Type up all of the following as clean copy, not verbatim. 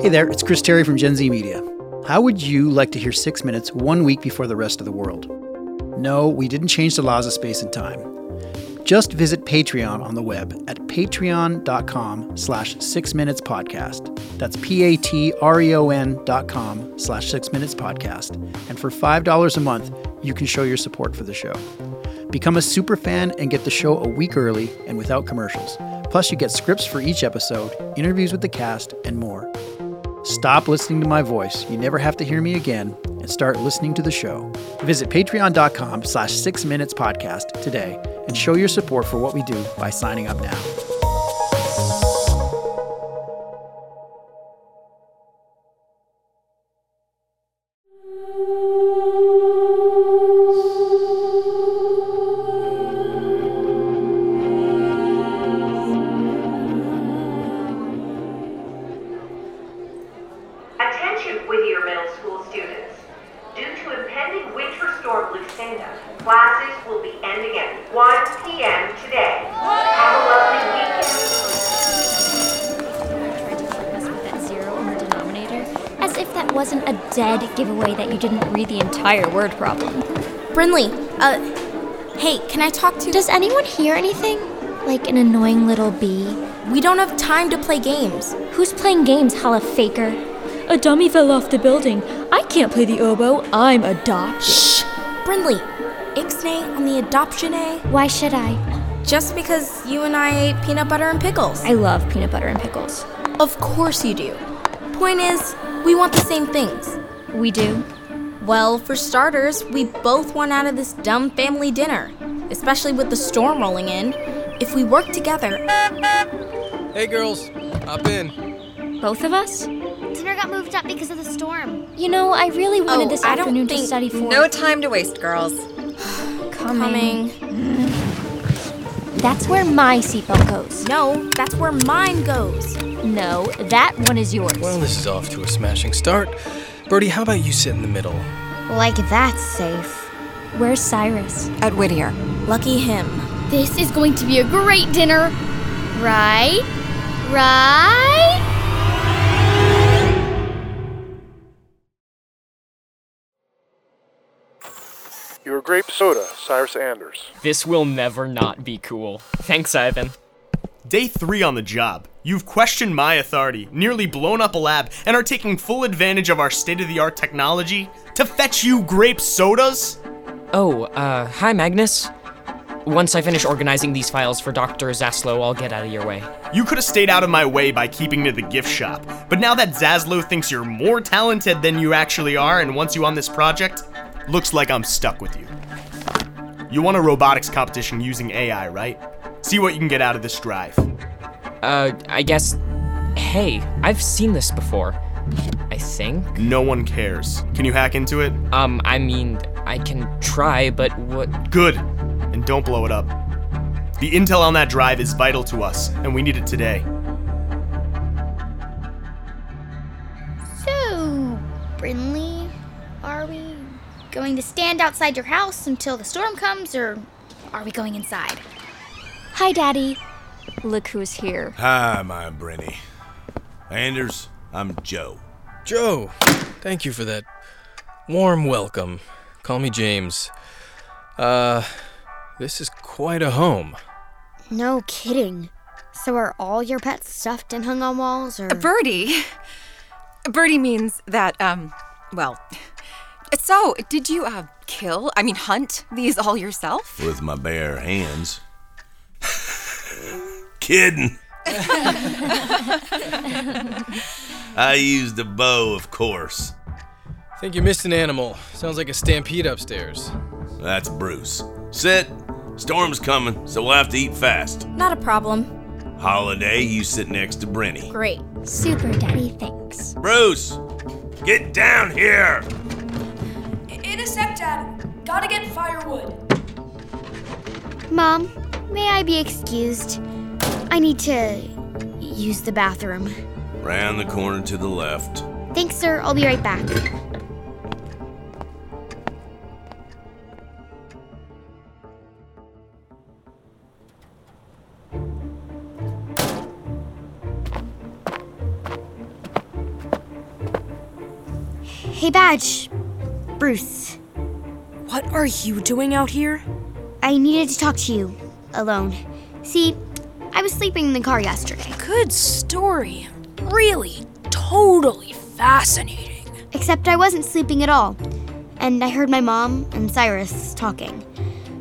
Hey there, it's Chris Terry from Gen Z Media. How would you like to hear 6 minutes 1 week before the rest of the world? No, we didn't change the laws of space and time. Just visit Patreon on the web at patreon.com/6 Minutes Podcast. That's patreon.com/6 Minutes Podcast. And for $5 a month, you can show your support for the show. Become a super fan and get the show a week early and without commercials. Plus, you get scripts for each episode, interviews with the cast, and more. Stop listening to my voice. You never have to hear me again, and start listening to the show. Visit patreon.com/6 Minutes Podcast today and show your support for what we do by signing up now. Wasn't a dead giveaway that you didn't read the entire word problem. Brynleigh, hey, can I talk to... Does anyone hear anything? Like an annoying little bee? We don't have time to play games. Who's playing games, holla faker? A dummy fell off the building. I can't play the oboe. I'm adopted. Shh! Brynleigh, ixnay on the adoption-ay. Why should I? Just because you and I ate peanut butter and pickles. I love peanut butter and pickles. Of course you do. Point is, we want the same things. We do? Well, for starters, we both want out of this dumb family dinner, especially with the storm rolling in. If we work together... Hey, girls. Hop in. Both of us? Dinner got moved up because of the storm. You know, I really wanted this afternoon to study for... No time to waste, girls. Coming. That's where my seatbelt goes. No, that's where mine goes. No, that one is yours. Well, this is off to a smashing start. Birdie, how about you sit in the middle? Like that's safe. Where's Cyrus? At Whittier. Lucky him. This is going to be a great dinner. Right? Right? Your grape soda, Cyrus Anders. This will never not be cool. Thanks, Ivan. Day 3 on the job. You've questioned my authority, nearly blown up a lab, and are taking full advantage of our state-of-the-art technology to fetch you grape sodas? Hi, Magnus. Once I finish organizing these files for Dr. Zaslow, I'll get out of your way. You could have stayed out of my way by keeping to the gift shop, but now that Zaslow thinks you're more talented than you actually are and wants you on this project, looks like I'm stuck with you. You want a robotics competition using AI, right? See what you can get out of this drive. I guess... Hey, I've seen this before. I think? No one cares. Can you hack into it? I can try, but what... Good! And don't blow it up. The intel on that drive is vital to us, and we need it today. So, Brynleigh, are we... going to stand outside your house until the storm comes, or are we going inside? Hi, Daddy. Look who's here. Hi, my Brynleigh. Anders, I'm Joe. Joe, thank you for that warm welcome. Call me James. This is quite a home. No kidding. So are all your pets stuffed and hung on walls, or... Birdie? Birdie means that, So, did you, hunt these all yourself? With my bare hands. Kidding. I used a bow, of course. Think you missed an animal. Sounds like a stampede upstairs. That's Bruce. Sit. Storm's coming, so we'll have to eat fast. Not a problem. Holiday, you sit next to Brynleigh. Great. Super, Daddy, thanks. Bruce, get down here! Intercept Adam. Gotta get firewood. Mom, may I be excused? I need to use the bathroom. Round the corner to the left. Thanks, sir. I'll be right back. Hey, Badge. Bruce. What are you doing out here? I needed to talk to you. Alone. See, I was sleeping in the car yesterday. Good story. Really, totally fascinating. Except I wasn't sleeping at all. And I heard my mom and Cyrus talking.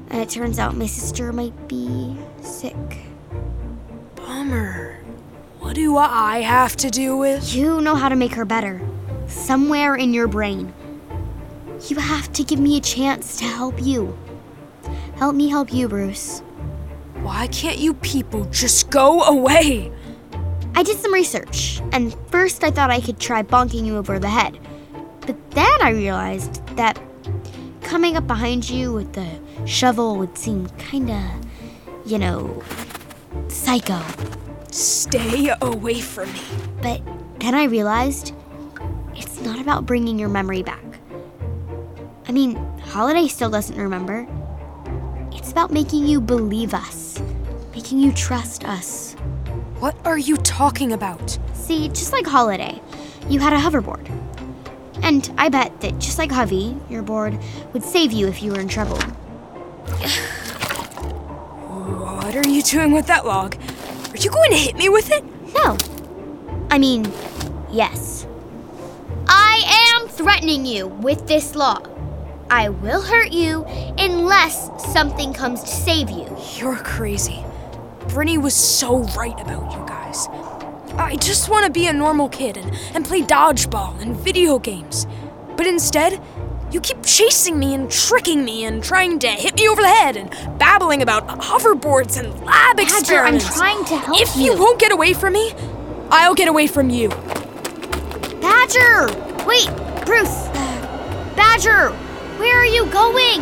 And it turns out my sister might be sick. Bummer. What do I have to do with? You know how to make her better. Somewhere in your brain. You have to give me a chance to help you. Help me help you, Bruce. Why can't you people just go away? I did some research, and first I thought I could try bonking you over the head. But then I realized that coming up behind you with the shovel would seem kinda, you know, psycho. Stay away from me. But then I realized it's not about bringing your memory back. I mean, Holiday still doesn't remember. It's about making you believe us, making you trust us. What are you talking about? See, just like Holiday, you had a hoverboard. And I bet that just like Hovey, your board would save you if you were in trouble. What are you doing with that log? Are you going to hit me with it? No. I mean, yes. I am threatening you with this log. I will hurt you unless something comes to save you. You're crazy. Brynleigh was so right about you guys. I just want to be a normal kid and play dodgeball and video games. But instead, you keep chasing me and tricking me and trying to hit me over the head and babbling about hoverboards and lab experiments. Badger, I'm trying to help you. If you won't get away from me, I'll get away from you. Badger! Wait, Bruce. Badger! Where are you going?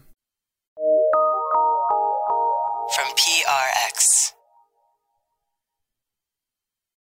From PRX.